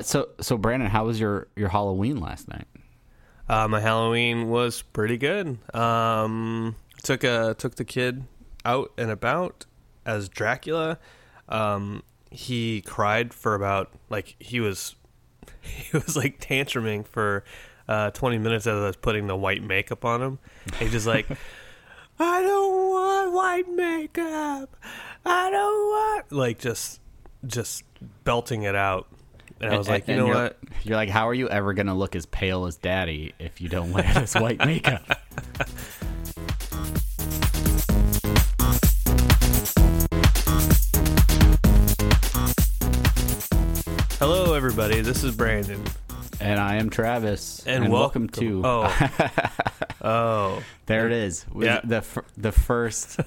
So Brandon, how was your Halloween last night? My Halloween was pretty good. Took the kid out and about as Dracula. He cried for about, like, he was like tantruming for 20 minutes as I was putting the white makeup on him. He's just like, I don't want white makeup. I don't want, like, just belting it out. And I was like, you know what? You're like, how are you ever going to look as pale as Daddy if you don't wear this white makeup? Hello, everybody. This is Brandon. And I am Travis. And welcome to... Oh. There it is. Yeah. The first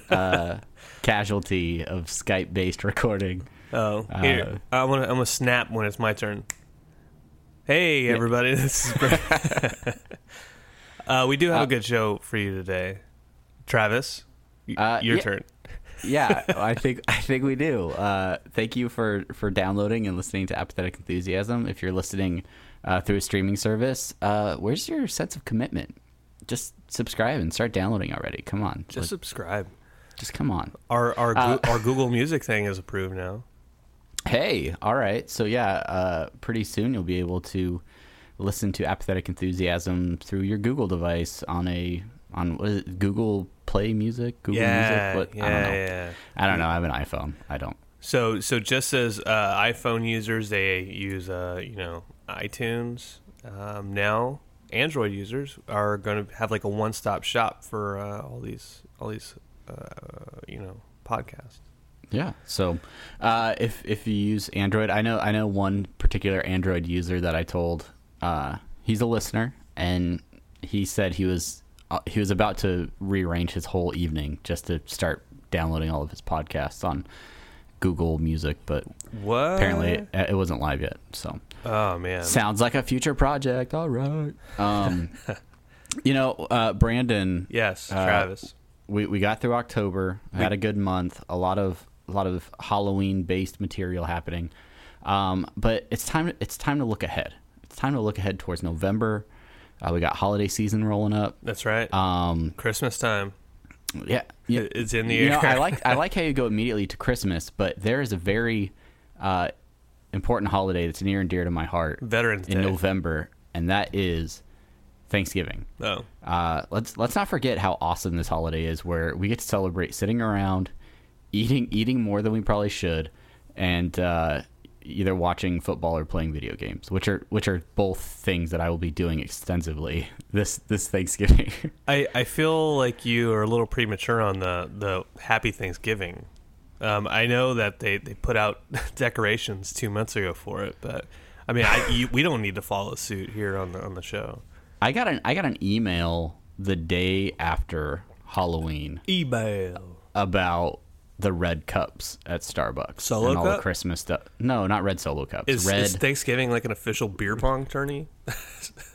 casualty of Skype-based recording. Oh, here. I'm gonna snap when it's my turn. Hey, everybody! This is Brad. We do have a good show for you today, Travis. Your turn. Yeah, I think we do. Thank you for downloading and listening to Apathetic Enthusiasm. If you're listening through a streaming service, where's your sense of commitment? Just subscribe and start downloading already. Come on, just subscribe. Just come on. Our Google Music thing is approved now. Hey, all right. So, yeah, pretty soon you'll be able to listen to Apathetic Enthusiasm through your Google device on what is it, Google Play Music? Google Music? What? I don't know. I have an iPhone. I don't. So just as iPhone users, they use, iTunes. Now, Android users are going to have like a one-stop shop for all these podcasts. Yeah. So, if you use Android, I know one particular Android user that I told, he's a listener, and he said he was about to rearrange his whole evening just to start downloading all of his podcasts on Google Music, but what? Apparently it wasn't live yet. So, oh man, sounds like a future project. All right. Brandon. Yes, Travis. We got through October. Had a good month. A lot of Halloween-based material happening, but it's time to look ahead. It's time to look ahead towards November. We got holiday season rolling up. That's right. Christmas time. Yeah, it's in the air. I like how you go immediately to Christmas, but there is a very important holiday that's near and dear to my heart. Veterans Day in November, and that is Thanksgiving. Oh. Let's not forget how awesome this holiday is, where we get to celebrate sitting around, eating more than we probably should, and either watching football or playing video games, which are both things that I will be doing extensively this Thanksgiving. I feel like you are a little premature on the Happy Thanksgiving. I know that they put out decorations 2 months ago for it, but I mean, we don't need to follow suit here on the show. I got an email the day after Halloween. Email about the red cups at Starbucks. Solo and all cup? The Christmas stuff. No, not red solo cups. Is Thanksgiving like an official beer pong tourney?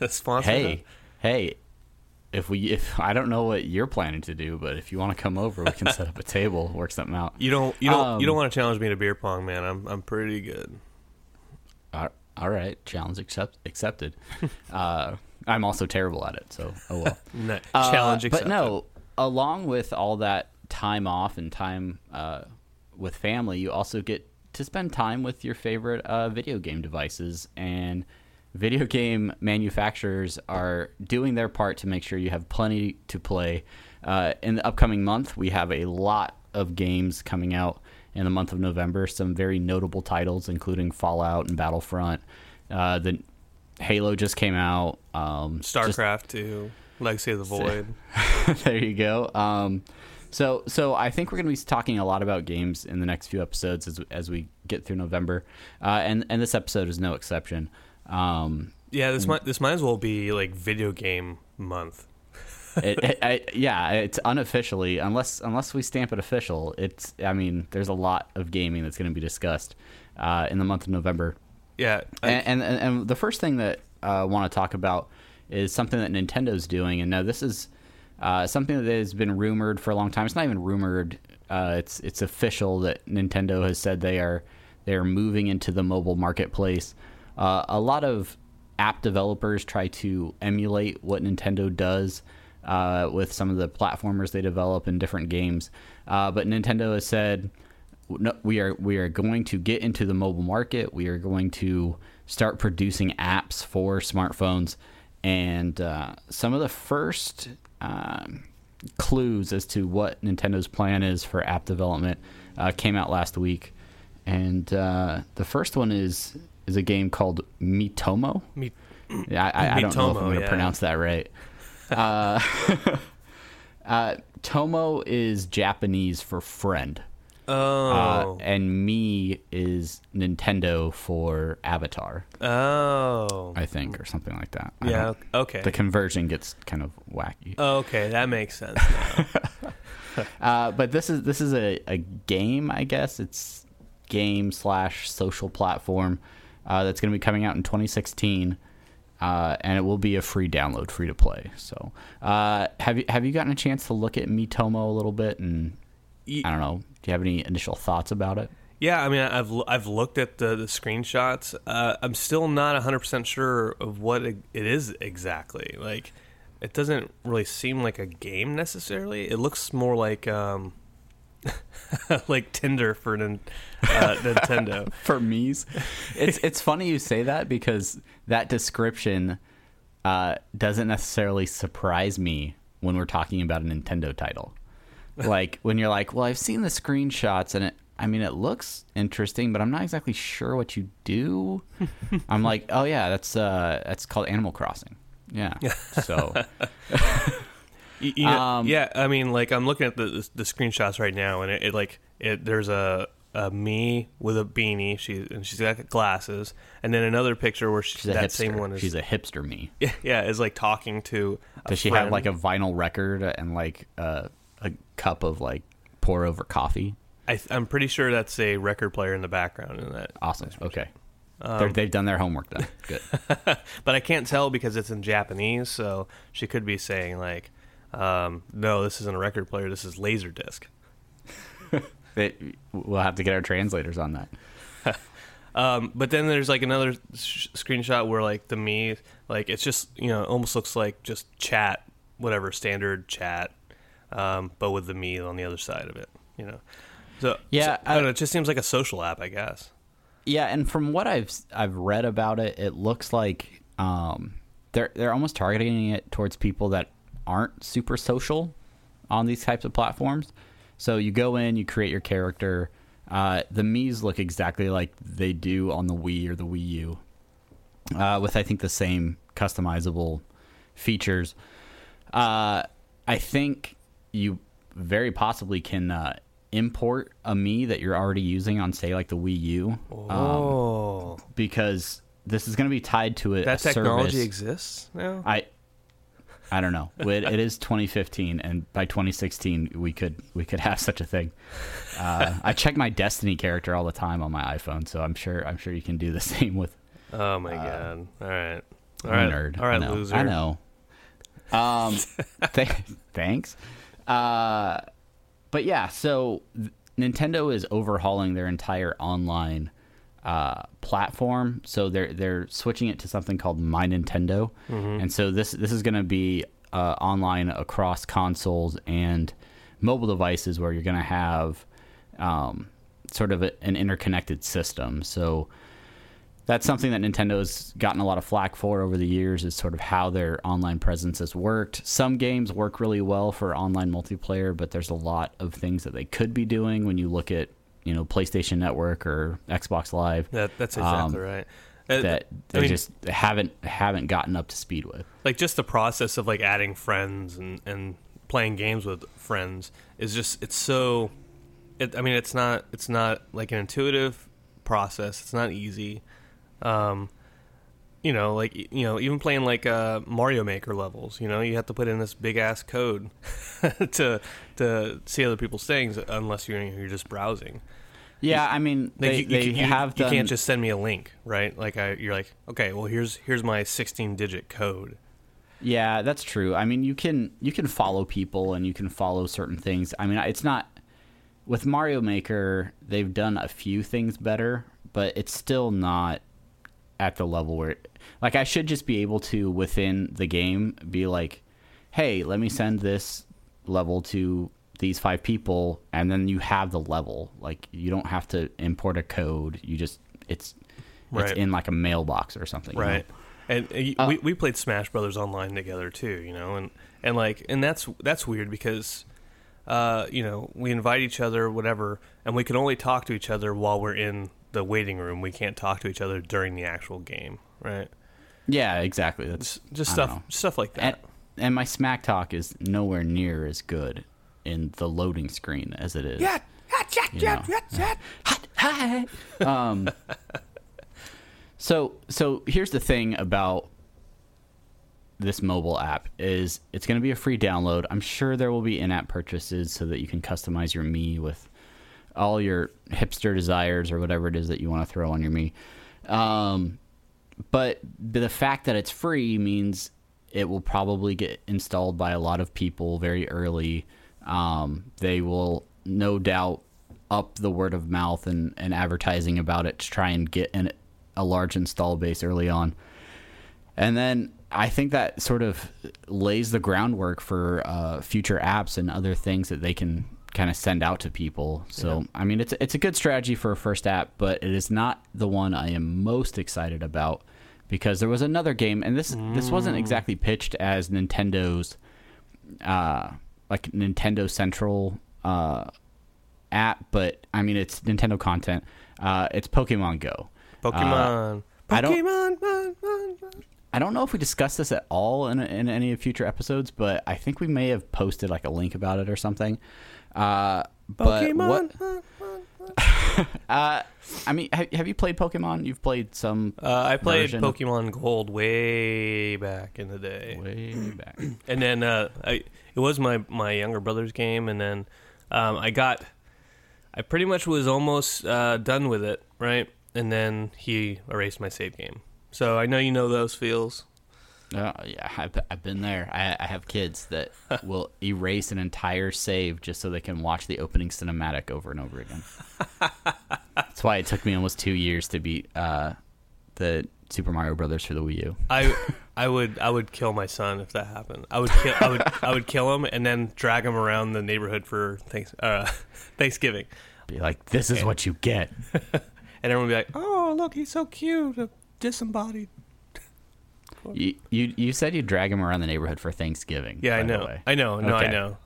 Sponsor? Hey, if I don't know what you're planning to do, but if you want to come over, we can set up a table, work something out. You don't want to challenge me to beer pong, man. I'm pretty good. All right, challenge accepted. I'm also terrible at it, so oh well. Challenge accepted. But no, along with all that time off and time with family, you also get to spend time with your favorite video game devices, and video game manufacturers are doing their part to make sure you have plenty to play. In the upcoming month, we have a lot of games coming out in the month of November, some very notable titles, including Fallout and Battlefront. The Halo just came out. StarCraft II, Legacy of the Void. There you go. So I think we're going to be talking a lot about games in the next few episodes as we get through November, and this episode is no exception. Yeah, this might as well be like video game month. It's unofficially, unless we stamp it official. It's, I mean, there's a lot of gaming that's going to be discussed in the month of November. Yeah, and the first thing that I want to talk about is something that Nintendo's doing, and now this is something that has been rumored for a long time. It's not even rumored; it's official that Nintendo has said they are moving into the mobile marketplace. A lot of app developers try to emulate what Nintendo does with some of the platformers they develop in different games, but Nintendo has said, no, we are going to get into the mobile market. We are going to start producing apps for smartphones, and some of the first clues as to what Nintendo's plan is for app development came out last week, and the first one is a game called Miitomo. I don't know if I'm going to pronounce that right. Tomo is Japanese for friend. Oh, and me is Nintendo for avatar. Oh, I think, or something like that. Yeah. Okay. The conversion gets kind of wacky. Oh, okay, that makes sense. But this is a game, I guess. It's game / social platform that's going to be coming out in 2016, and it will be a free download, free to play. So, have you gotten a chance to look at Miitomo a little bit and? I don't know. Do you have any initial thoughts about it? Yeah, I mean, I've looked at the screenshots. I'm still not 100% sure of what it is exactly. Like, it doesn't really seem like a game necessarily. It looks more like like Tinder for Nintendo. For me's. It's funny you say that, because that description doesn't necessarily surprise me when we're talking about a Nintendo title. Like, when you're like, well, I've seen the screenshots, and it looks interesting, but I'm not exactly sure what you do. I'm like, oh yeah, that's called Animal Crossing. Yeah. So. Yeah, I mean, like, I'm looking at the screenshots right now, and there's a me with a beanie. She's got glasses, and then another picture where she's that hipster. Same one. She's a hipster me. Yeah, is like talking to. Does she have like a vinyl record and like a cup of like pour over coffee? I'm pretty sure that's a record player in the background in that. Awesome. Okay. They've done their homework then. Good. But I can't tell because it's in Japanese, so she could be saying like, no, this isn't a record player. This is Laserdisc. We'll have to get our translators on that. But then there's like another screenshot where like the me, like it's just, almost looks like just chat, whatever, standard chat. But with the me on the other side of it, So yeah, I don't know. It just seems like a social app, I guess. Yeah, and from what I've read about it, it looks like they're almost targeting it towards people that aren't super social on these types of platforms. So you go in, you create your character. The me's look exactly like they do on the Wii or the Wii U, with I think the same customizable features. I think. You very possibly can import a Mii that you're already using on, say, like the Wii U. Oh. Because this is going to be tied to a service. That technology exists now? I don't know. It is 2015, and by 2016, we could have such a thing. I check my Destiny character all the time on my iPhone, so I'm sure you can do the same with. Oh my god! All right, nerd. All right, loser. I know. Thanks. But yeah, so Nintendo is overhauling their entire online platform. So they're switching it to something called My Nintendo, and so this is going to be online across consoles and mobile devices, where you're going to have sort of an interconnected system. So that's something that Nintendo's gotten a lot of flack for over the years, is sort of how their online presence has worked. Some games work really well for online multiplayer, but there's a lot of things that they could be doing when you look at, PlayStation Network or Xbox Live. That's exactly right. That they just haven't gotten up to speed with. Like, just the process of like adding friends and playing games with friends is just, it's so, I mean, it's not like an intuitive process. It's not easy. You know, like, you know, even playing like Mario Maker levels, you know, you have to put in this big ass code to see other people's things, unless you're just browsing. Yeah, I mean, they can't just send me a link, right? Like, you're like, okay, well, here's my 16-digit code. Yeah, that's true. I mean, you can follow people and you can follow certain things. I mean, it's not with Mario Maker. They've done a few things better, but it's still not at the level where, like, I should just be able to within the game be like, hey, let me send this level to these 5 people, and then you have the level. Like, you don't have to import a code. You just, it's in like a mailbox or something, right? You know? And we played Smash Brothers online together too, you know, and like, and that's weird because, you know, we invite each other, whatever, and we can only talk to each other while we're in the waiting room. We can't talk to each other during the actual game, right? Yeah, exactly. That's just stuff like that. And my smack talk is nowhere near as good in the loading screen as it is. Yeah. So here's the thing about this mobile app is it's going to be a free download. I'm sure there will be in-app purchases so that you can customize your Mii with all your hipster desires or whatever it is that you want to throw on your Mii. But the fact that it's free means it will probably get installed by a lot of people very early. They will no doubt up the word of mouth and advertising about it to try and get a large install base early on. And then I think that sort of lays the groundwork for future apps and other things that they can kind of send out to people. So, yeah. I mean, it's a good strategy for a first app, but it is not the one I am most excited about because there was another game, and this wasn't exactly pitched as Nintendo's like Nintendo Central app, but I mean it's Nintendo content. It's Pokemon Go. I don't know if we discussed this at all in any of future episodes, but I think we may have posted like a link about it or something. Pokemon. I mean, have you played Pokemon? You've played some. I played Pokemon Gold way back in the day. Way back. And then it was my younger brother's game, and then I pretty much was almost done with it, right? And then he erased my save game. So I know you know those feels. Yeah, I've been there. I have kids that will erase an entire save just so they can watch the opening cinematic over and over again. That's why it took me almost 2 years to beat the Super Mario Brothers for the Wii U. I would kill my son if that happened. I would kill him and then drag him around the neighborhood for Thanksgiving. Be like, this is what you get, and everyone would be like, oh look, he's so cute, disembodied. You said you'd drag him around the neighborhood for Thanksgiving. Yeah, I know. I know. No, okay. I know.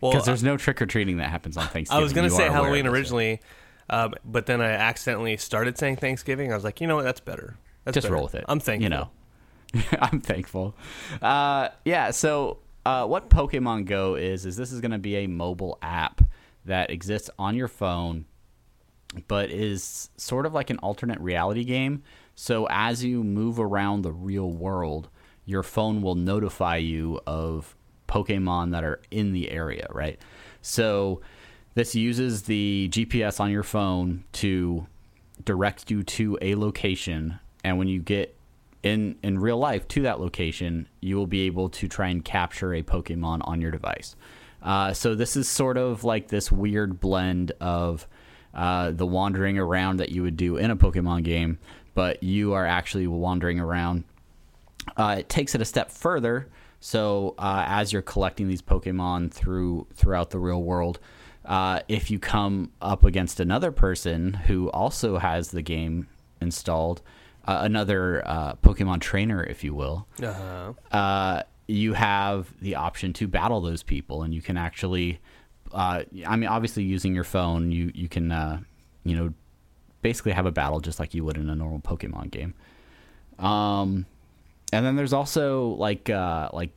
Because there's no trick-or-treating that happens on Thanksgiving. I was going to say Halloween originally, but then I accidentally started saying Thanksgiving. I was like, you know what? That's better. Roll with it. I'm thankful. You know, I'm thankful. Yeah, so what Pokemon Go is this is going to be a mobile app that exists on your phone, but is sort of like an alternate reality game. So as you move around the real world, your phone will notify you of Pokemon that are in the area, right? So this uses the GPS on your phone to direct you to a location. And when you get in real life to that location, you will be able to try and capture a Pokemon on your device. So this is sort of like this weird blend of the wandering around that you would do in a Pokemon game, but you are actually wandering around. It takes it a step further. So as you're collecting these Pokemon throughout the real world, if you come up against another person who also has the game installed, another Pokemon trainer, if you will, you have the option to battle those people. And you can actually, I mean, obviously using your phone, you can, you know, basically have a battle just like you would in a normal Pokemon game. And then there's also like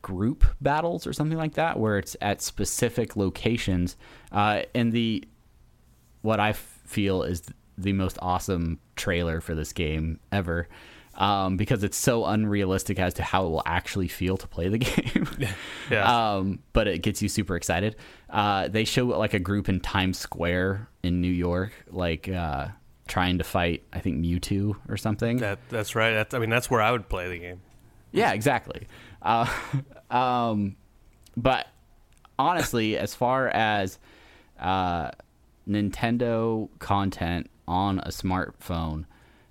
group battles or something like that, where it's at specific locations. And what I feel is the most awesome trailer for this game ever, because it's so unrealistic as to how it will actually feel to play the game. Yeah. But it gets you super excited. They show like a group in Times Square in New York, like trying to fight, I think, Mewtwo or something. That's right. That's where I would play the game. Yeah, exactly. But honestly, as far as Nintendo content on a smartphone,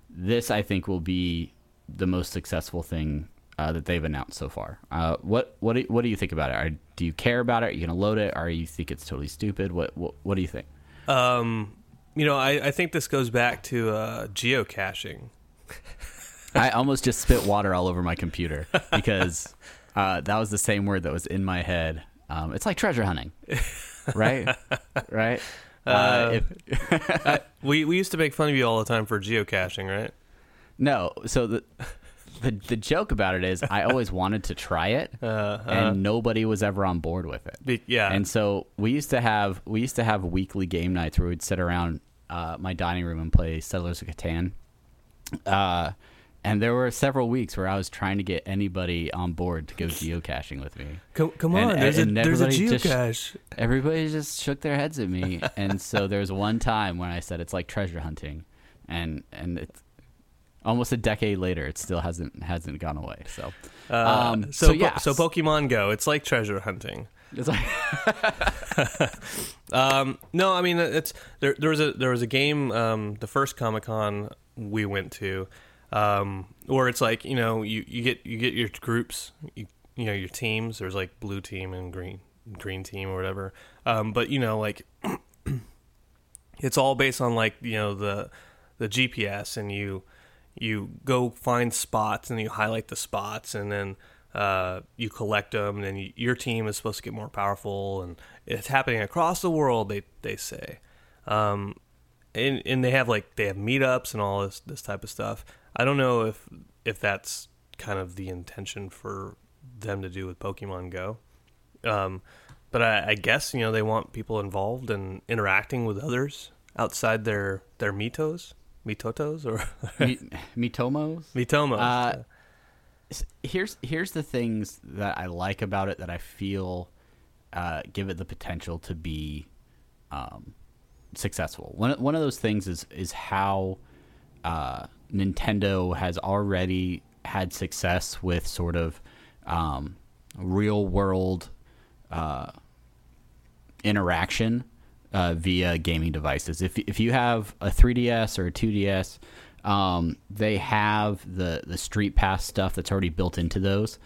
this I think will be the most successful thing that they've announced so far. What do you think about it? Do you care about it? Are you gonna load it? Or you think it's totally stupid? What do you think? I think this goes back to geocaching. I almost just spit water all over my computer because that was the same word that was in my head. It's like treasure hunting, right? Right. We used to make fun of you all the time for geocaching, right? No. So the joke about it is I always wanted to try it, and nobody was ever on board with it. Yeah. And so we used to have weekly game nights where we'd sit around my dining room and play Settlers of Catan. And there were several weeks where I was trying to get anybody on board to go geocaching with me. Come on, there's a geocache. Everybody just shook their heads at me. And so there was one time when I said it's like treasure hunting, and it's almost a decade later, it still hasn't gone away. So, so Pokemon Go, it's like treasure hunting. It's like no, I mean it's there was a game, the first Comic-Con we went to, or it's like, you know, you get your groups, you know, your teams. There's like blue team and green team or whatever. But you know, like it's all based on like, you know, the GPS, and you go find spots and you highlight the spots, and then you collect them, and then your team is supposed to get more powerful, and it's happening across the world. They say, and they have meetups and all this type of stuff. I don't know if that's kind of the intention for them to do with Pokemon Go, but I guess, you know, they want people involved and interacting with others outside their Miitotos or Miitomos. Miitomo. Here's the things that I like about it that I feel give it the potential to be successful. One of those things is how Nintendo has already had success with sort of real world interaction via gaming devices. If you have a 3DS or a 2DS, they have the Street Pass stuff that's already built into those.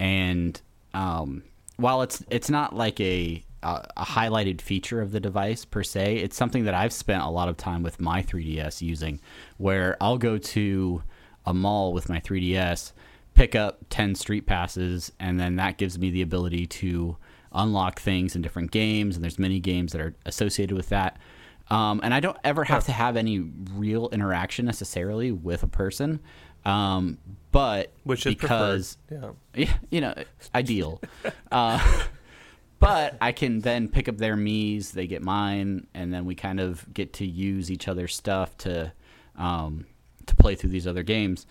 And while it's not like a highlighted feature of the device per se, it's something that I've spent a lot of time with my 3DS using, where I'll go to a mall with my 3DS, pick up 10 Street Passes, and then that gives me the ability to unlock things in different games, and there's mini games that are associated with that. And I don't ever have to have any real interaction necessarily with a person, but which is because, yeah, you know, ideal. But I can then pick up their Miis, they get mine, and then we kind of get to use each other's stuff to play through these other games.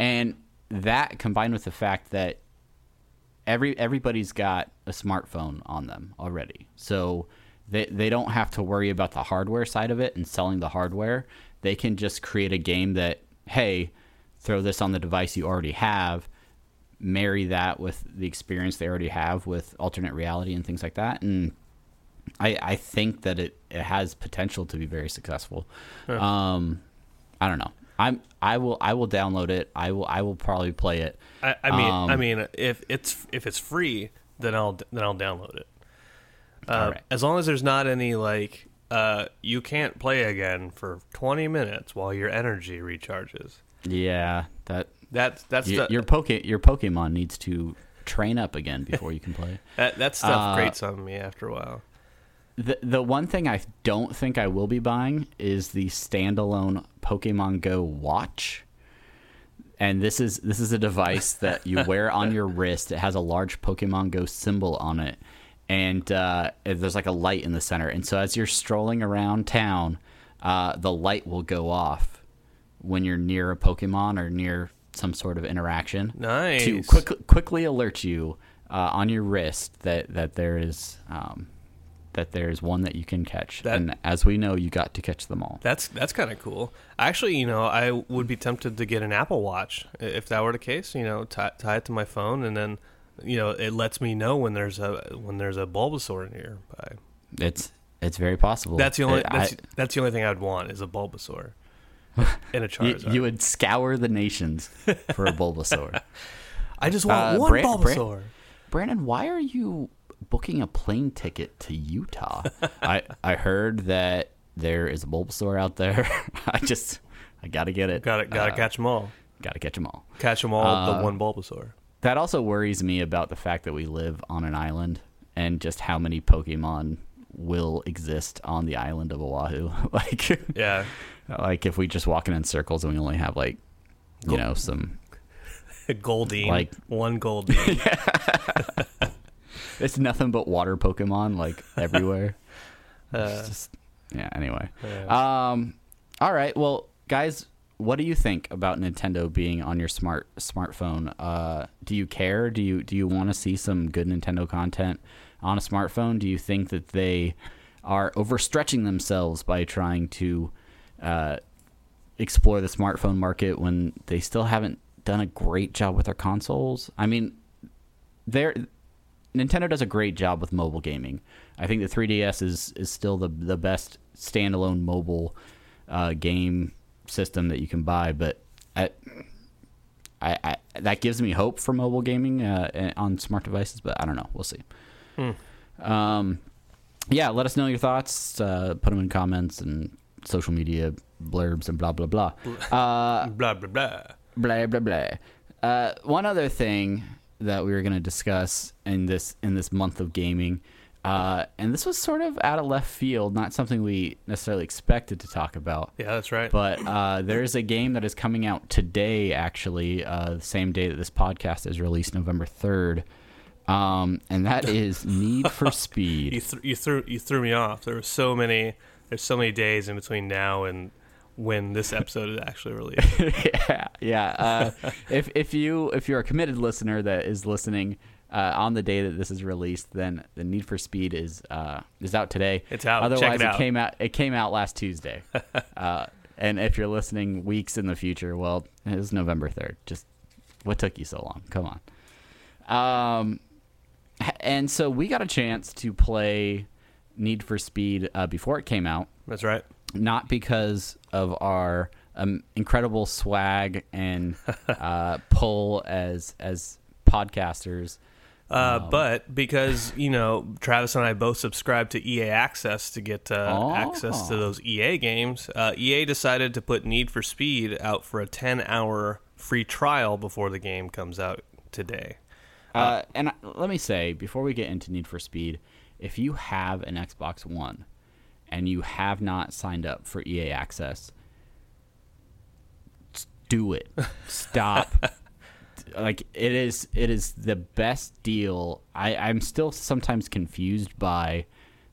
And that, combined with the fact that everybody's got a smartphone on them already, so they don't have to worry about the hardware side of it and selling the hardware. They can just create a game that, hey, throw this on the device you already have, marry that with the experience they already have with alternate reality and things like that. And I think that it has potential to be very successful. Huh. I don't know. I will download it. I will probably play it. I mean, if it's free, then I'll download it. Right. As long as there's not any like you can't play again for 20 minutes while your energy recharges. Yeah, your Pokemon needs to train up again before you can play. that stuff grates on me after a while. The one thing I don't think I will be buying is the standalone Pokemon Go watch. And this is a device that you wear on your wrist. It has a large Pokemon Go symbol on it. And there's like a light in the center. And so as you're strolling around town, the light will go off when you're near a Pokemon or near some sort of interaction. Nice. To quickly alert you on your wrist that there is one that you can catch. And as we know, you got to catch them all. That's kind of cool. Actually, I would be tempted to get an Apple Watch if that were the case, tie it to my phone, and then, it lets me know when there's a Bulbasaur nearby. It's very possible. That's the only thing I'd want is a Bulbasaur and a Charizard. You would scour the nations for a Bulbasaur. I just want one Bulbasaur. Brandon, why are you booking a plane ticket to Utah? I heard that there is a Bulbasaur out there. I gotta get it. Gotta catch them all. Gotta catch them all. Catch them all, the one Bulbasaur. That also worries me about the fact that we live on an island and just how many Pokemon will exist on the island of Oahu. Yeah. Like if we just walking in circles and we only have some Goldeen. Like one Goldeen. Yeah. It's nothing but water Pokemon, everywhere. Anyway. All right. Well, guys, what do you think about Nintendo being on your smartphone? Do you care? Do you want to see some good Nintendo content on a smartphone? Do you think that they are overstretching themselves by trying to explore the smartphone market when they still haven't done a great job with their consoles? I mean, Nintendo does a great job with mobile gaming. I think the 3DS is still the best standalone mobile game system that you can buy, but I that gives me hope for mobile gaming on smart devices, but I don't know. We'll see. Yeah, let us know your thoughts. Put them in comments and social media blurbs and blah, blah, blah. Blah, blah, blah. Blah, blah, blah. One other thing that we were going to discuss in this month of gaming, and this was sort of out of left field, not something we necessarily expected to talk about. Yeah, that's right. But there is a game that is coming out today, actually, the same day that this podcast is released, November 3rd, and that is Need for Speed. You threw me off. There's so many days in between now and when this episode is actually released. Yeah. If you're a committed listener that is listening on the day that this is released, then the Need for Speed is out today. It's out. Otherwise, check it out. It came out last Tuesday. And if you're listening weeks in the future, well, it was November 3rd. Just what took you so long? Come on. And so we got a chance to play Need for Speed before it came out. That's right. Not because of our incredible swag and pull as podcasters, but because Travis and I both subscribe to EA Access to get access to those EA games. EA decided to put Need for Speed out for a 10-hour free trial before the game comes out today. And let me say, before we get into Need for Speed, if you have an Xbox One and you have not signed up for EA Access, do it. Stop. It is the best deal. I'm still sometimes confused by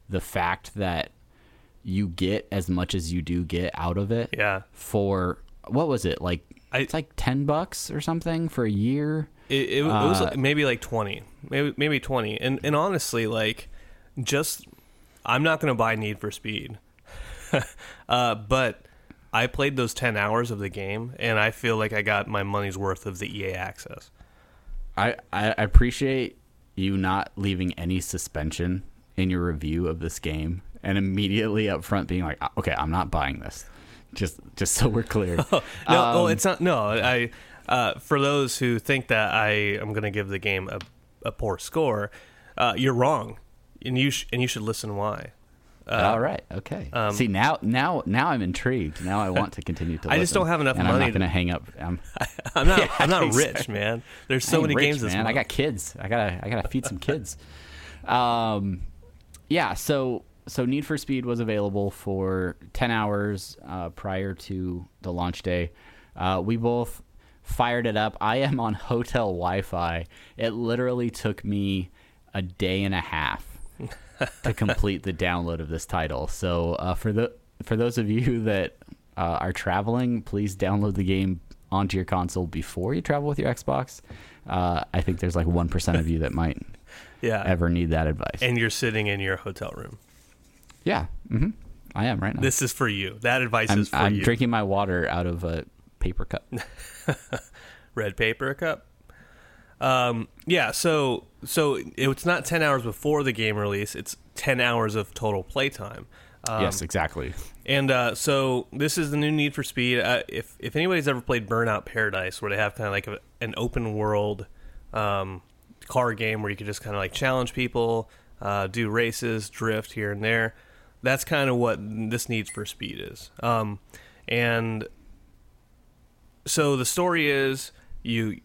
the fact that you get as much as you do get out of it. Yeah. For what was it? It's like $10 or something for a year. It was maybe like 20. Maybe 20. And honestly, I'm not going to buy Need for Speed, but I played those 10 hours of the game, and I feel like I got my money's worth of the EA Access. I appreciate you not leaving any suspension in your review of this game, and immediately up front being like, okay, I'm not buying this, just so we're clear. It's not. No, I for those who think that I am going to give the game a poor score, you're wrong. And you should listen why. All right. Okay. See, now I'm intrigued. Now I want to continue to listen. I just don't have enough money. I'm not going to hang up. I'm not rich, man. There's so many games this month. I got kids. I gotta feed some kids. Yeah. So Need for Speed was available for 10 hours prior to the launch day. We both fired it up. I am on hotel Wi-Fi. It literally took me a day and a half to complete the download of this title. So for those of you that are traveling, please download the game onto your console before you travel with your Xbox. I think there's like 1% of you that might ever need that advice. And you're sitting in your hotel room. Yeah. Mm-hmm. I am right now. This is for you. That advice is for you. I'm drinking my water out of a paper cup. Red paper cup. So it's not 10 hours before the game release. It's 10 hours of total playtime. Yes, exactly. And so this is the new Need for Speed. If anybody's ever played Burnout Paradise, where they have kind of like an open world car game where you can just kind of like challenge people, do races, drift here and there, that's kind of what this Need for Speed is. And so the story is you're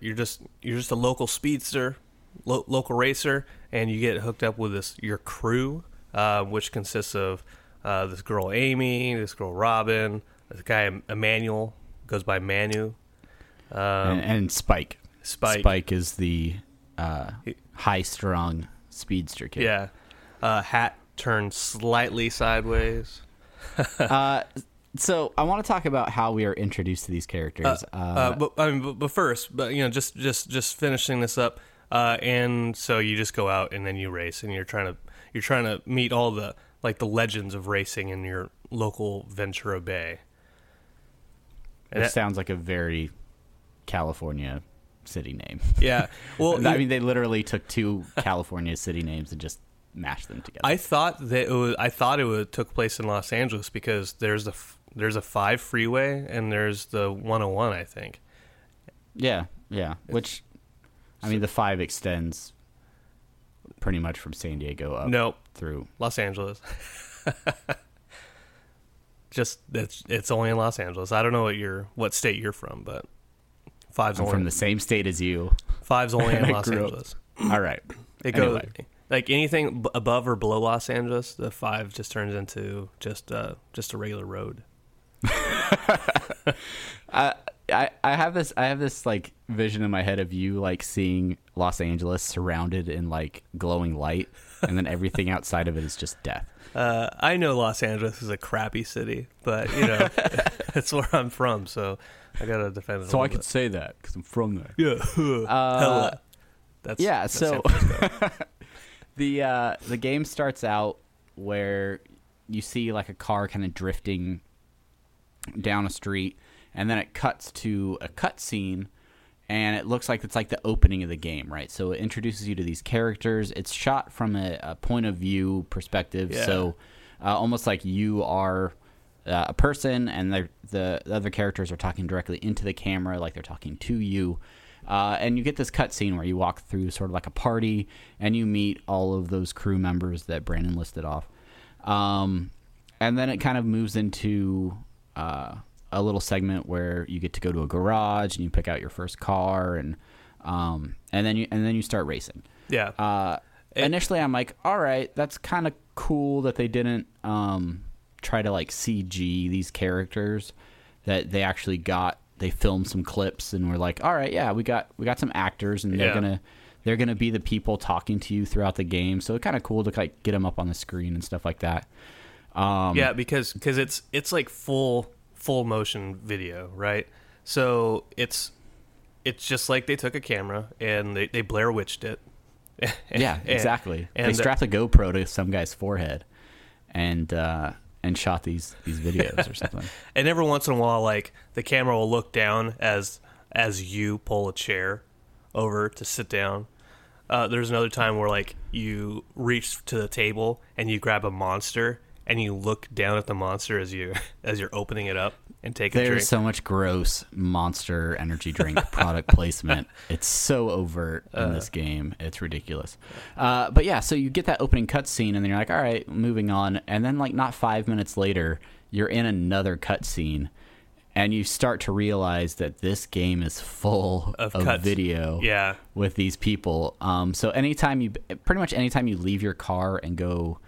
just a local speedster, local racer, and you get hooked up with your crew, which consists of this girl Amy, this girl Robin, this guy Emmanuel, goes by Manu, and Spike. Spike is the high-strung speedster kid. Yeah, hat turned slightly sideways. So I want to talk about how we are introduced to these characters. But first, just finishing this up, and so you just go out and then you race, and you're trying to meet all the like the legends of racing in your local Ventura Bay. And that sounds like a very California city name. Yeah, well, I mean, they literally took two California city names and just mash them together. I thought it took place in Los Angeles because there's a 5 freeway and there's the 101, I think. Yeah. Which, I mean, the 5 extends pretty much from San Diego up through Los Angeles. Just it's only in Los Angeles. I don't know what state you're from, but 5's only from the same state as you. 5's only in Los Angeles. All right, it goes. Anyway. Like anything above or below Los Angeles, the 5 just turns into just a regular road. I have this like vision in my head of you like seeing Los Angeles surrounded in like glowing light, and then everything outside of it is just death. I know Los Angeles is a crappy city, but it's where I'm from, so I gotta defend it. So I can say that because I'm from there. Yeah, hella. That's so. The game starts out where you see like a car kind of drifting down a street, and then it cuts to a cutscene, and it looks like it's like the opening of the game, right? So it introduces you to these characters. It's shot from a point of view perspective, so almost like you are a person, and the other characters are talking directly into the camera, like they're talking to you. And you get this cutscene where you walk through sort of like a party, and you meet all of those crew members that Brandon listed off. And then it kind of moves into a little segment where you get to go to a garage and you pick out your first car, and then you start racing. Yeah. Initially, I'm like, all right, that's kind of cool that they didn't try to like CG these characters, that they actually got. They filmed some clips and we're like, all right, yeah, we got some actors, and they're gonna be the people talking to you throughout the game. So it's kind of cool to like get them up on the screen and stuff like that. Because it's like full motion video, right? So it's just like they took a camera and they Blair Witched it. Yeah, exactly. And they strapped a GoPro to some guy's forehead and shot these videos or something. And every once in a while, like, the camera will look down as you pull a chair over to sit down. There's another time where, like, you reach to the table and you grab a monster and you look down at the monster as you're opening it up and take a drink. There's so much gross Monster Energy drink product placement. It's so overt in this game. It's ridiculous. But yeah, so you get that opening cutscene, and then you're like, all right, moving on. And then like not 5 minutes later, you're in another cutscene, and you start to realize that this game is full of video with these people. So pretty much anytime you leave your car and go...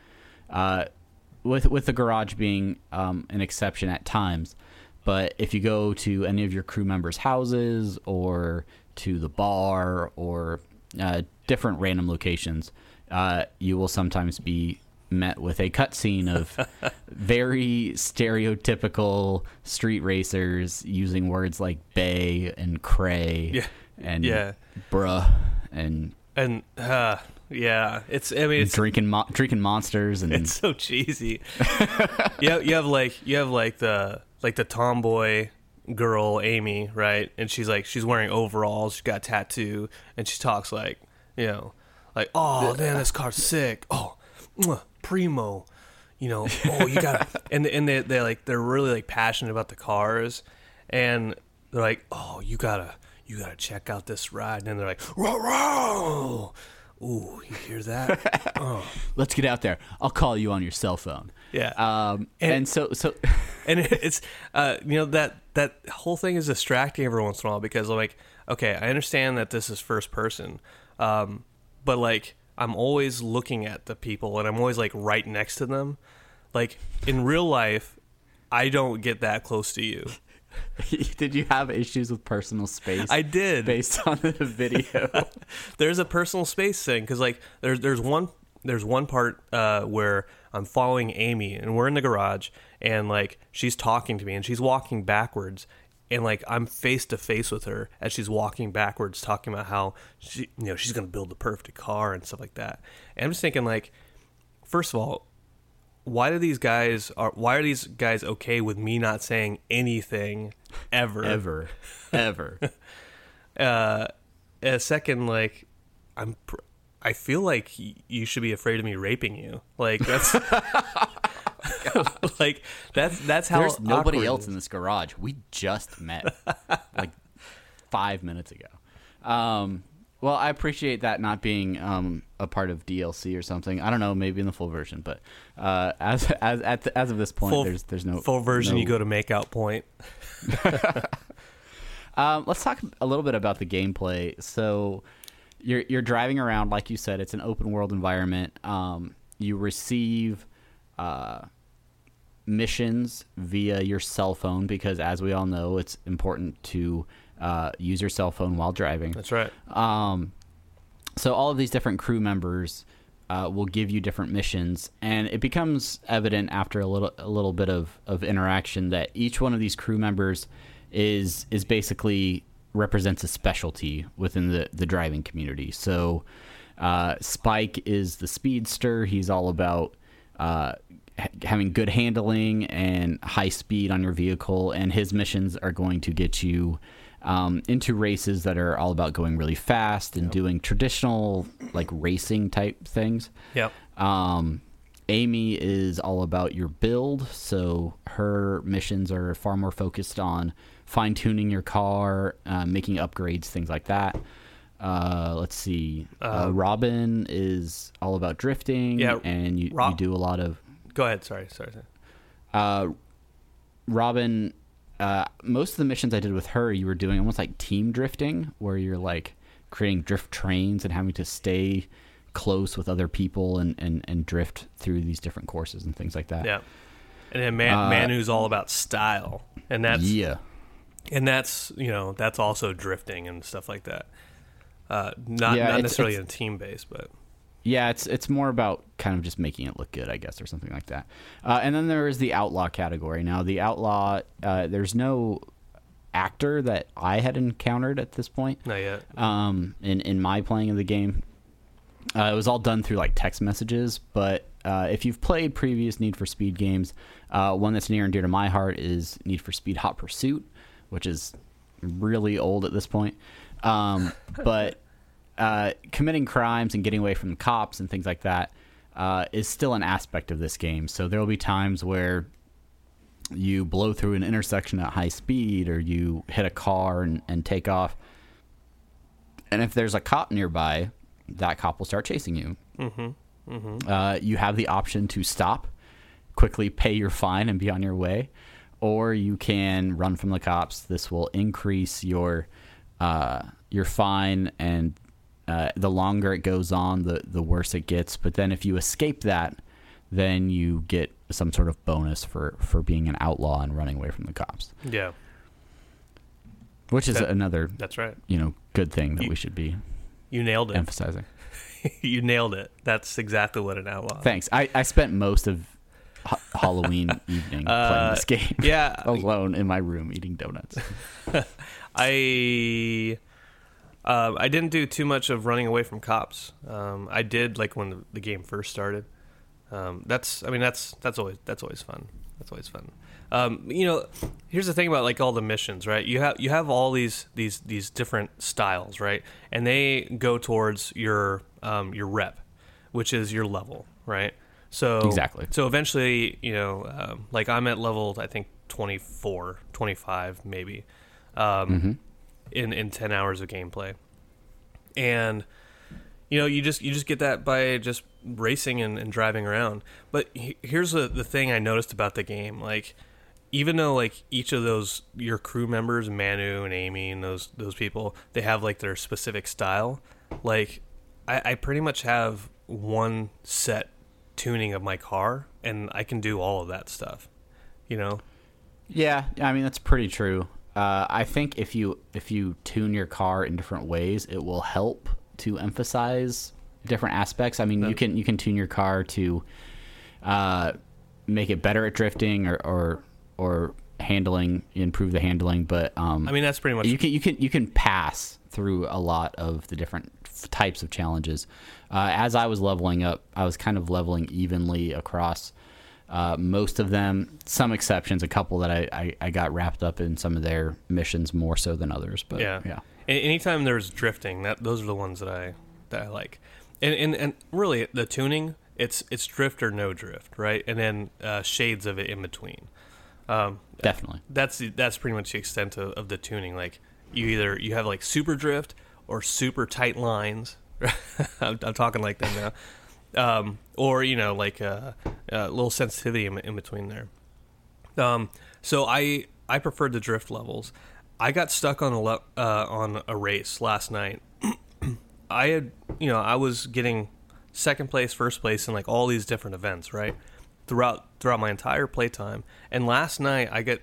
With the garage being an exception at times, But if you go to any of your crew members' houses or to the bar or different random locations, you will sometimes be met with a cutscene of very stereotypical street racers using words like "bay" and "cray" and "bruh" and yeah. It's it's drinking monsters, and it's so cheesy. Yeah, you have like the tomboy girl Amy, right? And she's wearing overalls, she's got a tattoo, and she talks like, you know, like, oh man, this car's sick. Oh, primo, you know. Oh, you got it. And they're really like passionate about the cars, and they're like, oh, you gotta check out this ride. And then they're like, row, row. Ooh, you hear that? Oh. Let's get out there. I'll call you on your cell phone. Yeah. And so and it's you know, that whole thing is distracting every once in a while, because I'm like, okay, I understand that this is first person, but like, I'm always looking at the people, and I'm always like right next to them. Like in real life, I don't get that close to you. Did you have issues with personal space? I did, based on the video. There's a personal space thing, because like there's one part where I'm following Amy, and we're in the garage, and like she's talking to me, and she's walking backwards, and like I'm face to face with her as she's walking backwards, talking about how she, you know, she's gonna build the perfect car and stuff like that. And I'm just thinking, like, first of all, Why are these guys okay with me not saying anything ever? Second, like, I feel like you should be afraid of me raping you. Like, that's like that's how. There's nobody else in this garage. We just met like 5 minutes ago. Well, I appreciate that not being a part of DLC or something. I don't know, maybe in the full version, but as of this point, there's no full version. No... You go to makeout point. Let's talk a little bit about the gameplay. So, you're driving around, like you said. It's an open world environment. You receive missions via your cell phone, because, as we all know, it's important to use your cell phone while driving. That's right. So all of these different crew members will give you different missions, and it becomes evident after a little bit of interaction that each one of these crew members is basically represents a specialty within the driving community. So Spike is the speedster. He's all about having good handling and high speed on your vehicle, and his missions are going to get you into races that are all about going really fast and doing traditional like racing type things. Yep. Amy is all about your build, so her missions are far more focused on fine tuning your car, making upgrades, things like that. Let's see. Robin is all about drifting, and you do a lot of. Go ahead. Sorry. Robin. Most of the missions I did with her, you were doing almost like team drifting, where you're like creating drift trains and having to stay close with other people and drift through these different courses and things like that. Yeah. And then Manu's all about style, and that's you know, that's also drifting and stuff like that. Not necessarily in team base, but yeah, it's more about kind of just making it look good, I guess, or something like that. And then there is the outlaw category. Now, the outlaw, there's no actor that I had encountered at this point. Not yet. In my playing of the game, it was all done through like text messages. But if you've played previous Need for Speed games, one that's near and dear to my heart is Need for Speed Hot Pursuit, which is really old at this point. But committing crimes and getting away from the cops and things like that is still an aspect of this game. So there will be times where you blow through an intersection at high speed, or you hit a car and take off. And if there's a cop nearby, that cop will start chasing you. Mm-hmm. Mm-hmm. You have the option to stop, quickly pay your fine, and be on your way, or you can run from the cops. This will increase your fine, and the longer it goes on, the worse it gets. But then if you escape that, then you get some sort of bonus for being an outlaw and running away from the cops. Yeah. Which is another that's right. You know, good thing that we should be emphasizing. You nailed it. That's exactly what an outlaw is. Thanks. I spent most of Halloween evening playing this game. Yeah. Alone in my room eating donuts. I didn't do too much of running away from cops. I did like when the game first started. That's always fun. That's always fun. You know, here's the thing about like all the missions, right? You have all these different styles, right? And they go towards your rep, which is your level, right? So exactly. So eventually, you know, like I'm at level I think 24, 25 maybe. In 10 hours of gameplay. And you know, you just get that by just racing and driving around. But here's the thing I noticed about the game. Like, even though like each of those your crew members, Manu and Amy and those people, they have like their specific style. Like I pretty much have one set tuning of my car and I can do all of that stuff. You know? Yeah, I mean that's pretty true. I think if you tune your car in different ways, it will help to emphasize different aspects. I mean, you can tune your car to make it better at drifting or handling, improve the handling. But I mean, that's pretty much you can pass through a lot of the different types of challenges. As I was leveling up, I was kind of leveling evenly across. Most of them, some exceptions, a couple that I got wrapped up in some of their missions more so than others. But yeah. Anytime there's drifting, those are the ones that I like. And really the tuning, it's drift or no drift, right? And then shades of it in between. Definitely. That's pretty much the extent of the tuning. Like you have like super drift or super tight lines. I'm talking like that now. Or, you know, like a little sensitivity in between there. So I preferred the drift levels. I got stuck on a race last night. I had, you know, I was getting second place, first place in like all these different events, right? Throughout my entire playtime. And last night I got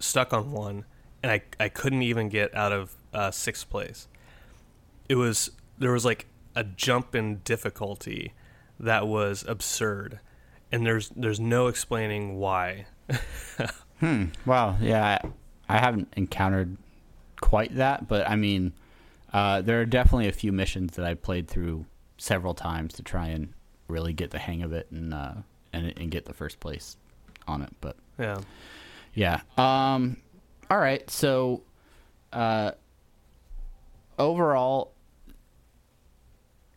stuck on one and I couldn't even get out of sixth place. There was like a jump in difficulty that was absurd, and there's no explaining why. Wow. Yeah, I haven't encountered quite that, but I mean, there are definitely a few missions that I played through several times to try and really get the hang of it and get the first place on it. But yeah. All right. So, overall,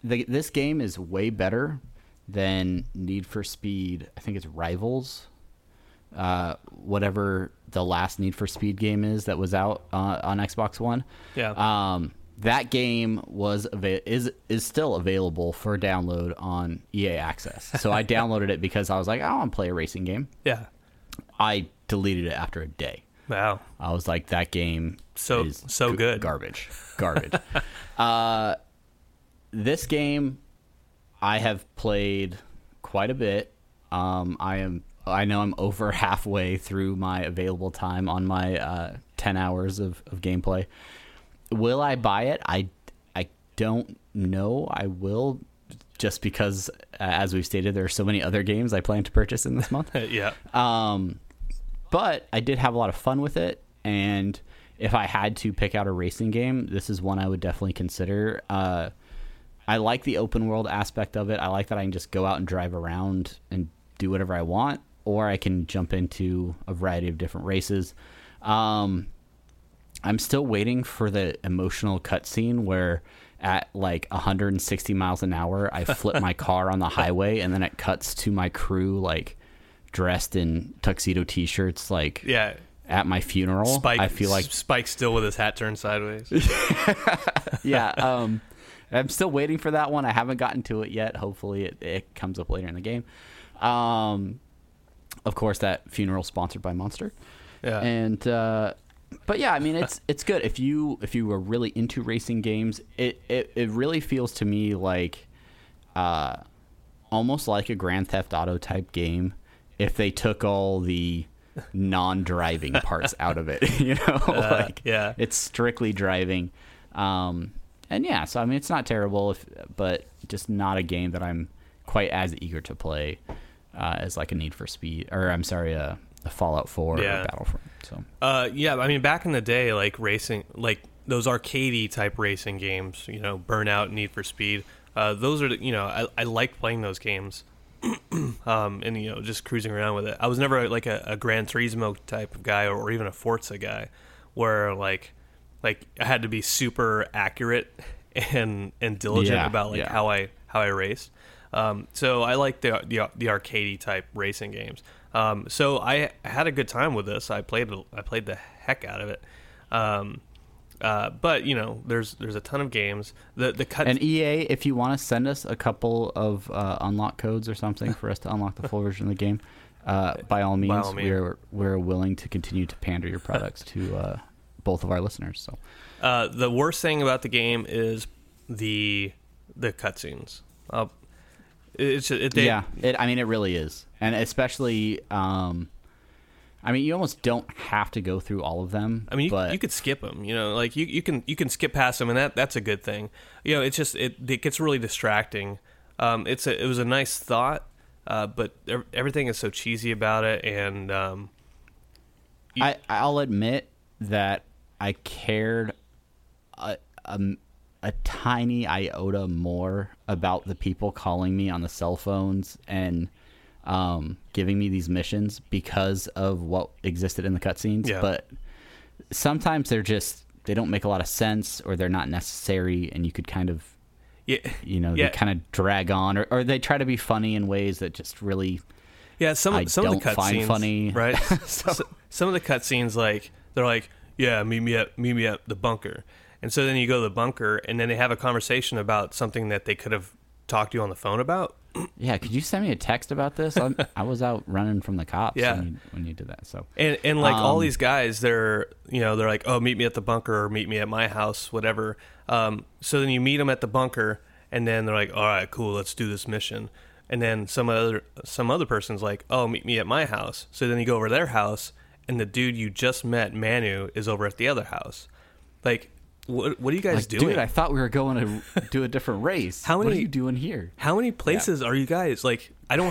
this game is way better than Need for Speed. I think it's Rivals, whatever the last Need for Speed game is that was out on Xbox One. Yeah. That game is still available for download on EA Access. So I downloaded it because I was like, I want to play a racing game. Yeah. I deleted it after a day. Wow. I was like, that game is so good. Garbage. This game, I have played quite a bit. I know I'm over halfway through my available time on my 10 hours of gameplay. Will I buy it? I don't know. I will, just because, as we've stated, there are so many other games I plan to purchase in this month. Yeah. But I did have a lot of fun with it, and if I had to pick out a racing game, this is one I would definitely consider. I like the open world aspect of it. I like that I can just go out and drive around and do whatever I want, or I can jump into a variety of different races. I'm still waiting for the emotional cutscene where at like 160 miles an hour, I flip my car on the highway, and then it cuts to my crew like dressed in tuxedo t-shirts, like at my funeral. Spike, I feel like Spike still with his hat turned sideways. Yeah. I'm still waiting for that one. I haven't gotten to it yet. Hopefully it comes up later in the game. Of course, that funeral sponsored by Monster. Yeah. And but yeah, I mean it's good. If you were really into racing games, it really feels to me like almost like a Grand Theft Auto type game if they took all the non-driving parts out of it, you know? It's strictly driving. And yeah, so I mean, it's not terrible, but just not a game that I'm quite as eager to play as like a Need for Speed, or I'm sorry, a Fallout 4 or Battlefront. So I mean, back in the day, like racing, like those arcadey type racing games, you know, Burnout, Need for Speed, those are, you know, I liked playing those games. And, you know, just cruising around with it. I was never like a Gran Turismo type of guy, or even a Forza guy, where like I had to be super accurate and diligent about how I raced. So I like the arcadey type racing games. So I had a good time with this. I played the heck out of it. But you know, there's a ton of games. The cut and EA, if you want to send us a couple of unlock codes or something for us to unlock the full version of the game, by all means. we're willing to continue to pander your products to both of our listeners. So the worst thing about the game is the cutscenes. It really is, and especially. I mean, you almost don't have to go through all of them. I mean, you could skip them, you know, like you can skip past them, and that's a good thing. You know, it's just it gets really distracting. It was a nice thought, but everything is so cheesy about it, and I'll admit that I cared a tiny iota more about the people calling me on the cell phones and giving me these missions because of what existed in the cutscenes. Yeah. But sometimes they don't make a lot of sense, or they're not necessary, and you could kind of they kind of drag on, or they try to be funny in ways that just really funny, right? So some of the cutscenes, like they're like, yeah, meet me at the bunker, and so then you go to the bunker, and then they have a conversation about something that they could have talked to you on the phone about. Yeah, could you send me a text about this? I was out running from the cops when you did that. So and like all these guys, they're like, oh, meet me at the bunker, or meet me at my house, whatever. So then you meet them at the bunker, and then they're like, all right, cool, let's do this mission. And then some other person's like, oh, meet me at my house. So then you go over to their house, and the dude you just met, Manu, is over at the other house. Like, what are you guys doing? Dude, I thought we were going to do a different race. What are you doing here? How many places are you guys? Like, I'm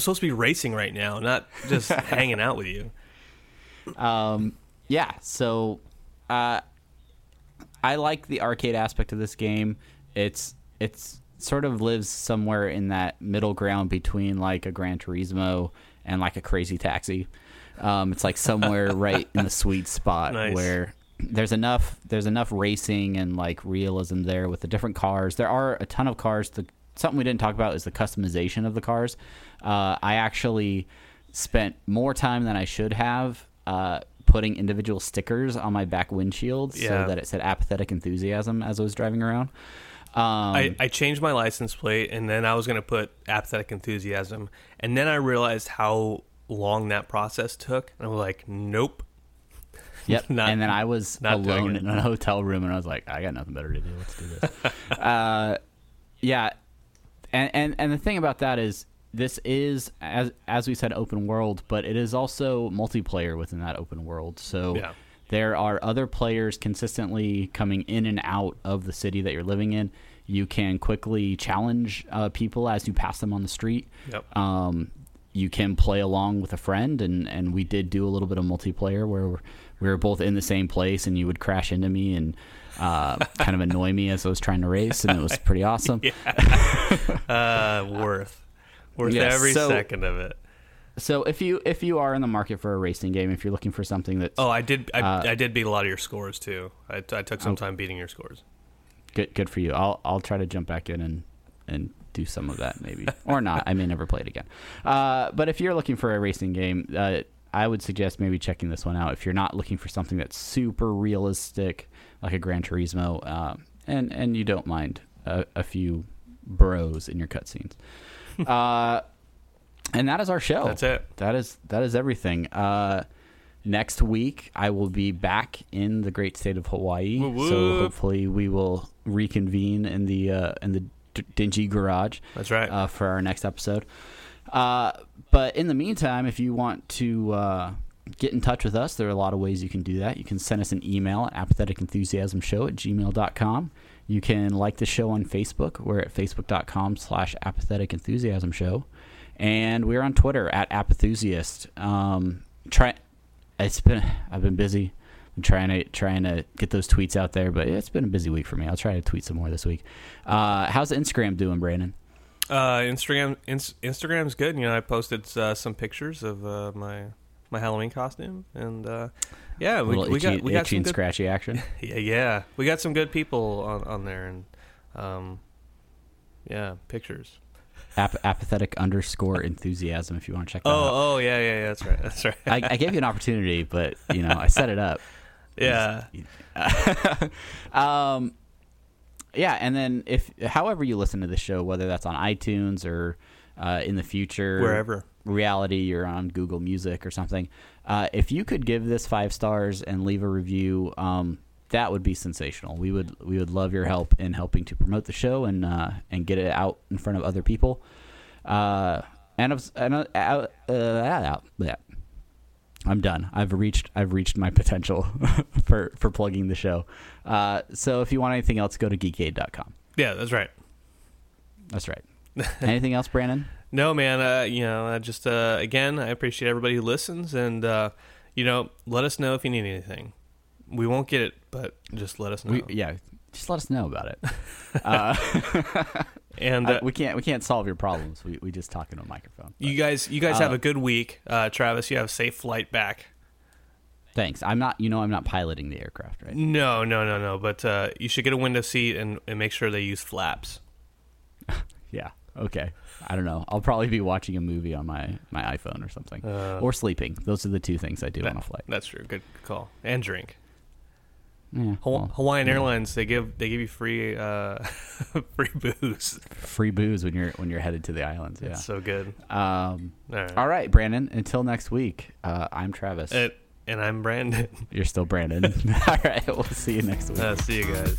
supposed to be racing right now, not just hanging out with you. Yeah, so I like the arcade aspect of this game. It's sort of lives somewhere in that middle ground between like a Gran Turismo and like a Crazy Taxi. It's like somewhere right in the sweet spot. Nice. Where there's enough racing and like realism there with the different cars. There are a ton of cars. Something we didn't talk about is the customization of the cars. I actually spent more time than I should have putting individual stickers on my back windshield so that it said Apathetic Enthusiasm as I was driving around. I changed my license plate, and then I was going to put Apathetic Enthusiasm, and then I realized how long that process took, and I was like, nope. Yep, and then I was alone in a hotel room, and I was like, I got nothing better to do. Let's do this. And the thing about that is, this is, as we said, open world, but it is also multiplayer within that open world. So there are other players consistently coming in and out of the city that you're living in. You can quickly challenge people as you pass them on the street. Yep. You can play along with a friend, and we did do a little bit of multiplayer where we were both in the same place, and you would crash into me and kind of annoy me as I was trying to race, and it was pretty awesome. Worth every second of it. So if you are in the market for a racing game, if you're looking for something that's I did beat a lot of your scores too. I took some time beating your scores. Good for you. I'll try to jump back in and do some of that maybe, or not. I may never play it again. But if you're looking for a racing game, I would suggest maybe checking this one out if you're not looking for something that's super realistic like a Gran Turismo, and you don't mind a few bros in your cutscenes. And that is our show. That's it. That is everything. Next week, I will be back in the great state of Hawaii. Whoop, whoop. So hopefully we will reconvene in the dingy garage. That's right. For our next episode. But in the meantime, if you want to get in touch with us, there are a lot of ways you can do that. You can send us an email at apatheticenthusiasmshow@gmail.com. You can like the show on Facebook. We're at facebook.com/apatheticenthusiasmshow. And we're on Twitter at apathusiast. I've been busy. I'm trying to get those tweets out there, but it's been a busy week for me. I'll try to tweet some more this week. How's Instagram doing, Brandon? Instagram's good. You know, I posted some pictures of my Halloween costume, and yeah, we got some good, scratchy action. Yeah, we got some good people on there, and yeah, pictures. Apathetic_enthusiasm if you want to check that out. Oh yeah, that's right. I gave you an opportunity, but you know I set it up. Yeah. Yeah, and then however you listen to the show, whether that's on iTunes or in the future, wherever reality, or on Google Music or something, if you could give this 5 stars and leave a review, that would be sensational. We would love your help in helping to promote the show and get it out in front of other people. I'm done. I've reached my potential for plugging the show. So if you want anything else, go to geekade.com. Yeah, that's right. That's right. Anything else, Brandon? No, man. You know, I just again, I appreciate everybody who listens, and you know, let us know if you need anything. We won't get it, but just let us know. Just let us know about it. And we can't solve your problems. We just talk into a microphone. But, you guys have a good week. Travis, you have a safe flight back. Thanks. I'm not piloting the aircraft, right? No. But you should get a window seat and make sure they use flaps. Yeah. Okay. I don't know. I'll probably be watching a movie on my iPhone or something, or sleeping. Those are the 2 things I do on a flight. That's true. Good call. And drink. Yeah, Hawaiian Airlines, they give you free free booze. Free booze when you're headed to the islands. Yeah, it's so good. All right, Brandon. Until next week, I'm Travis, and I'm Brandon. You're still Brandon. All right, we'll see you next week. See you guys.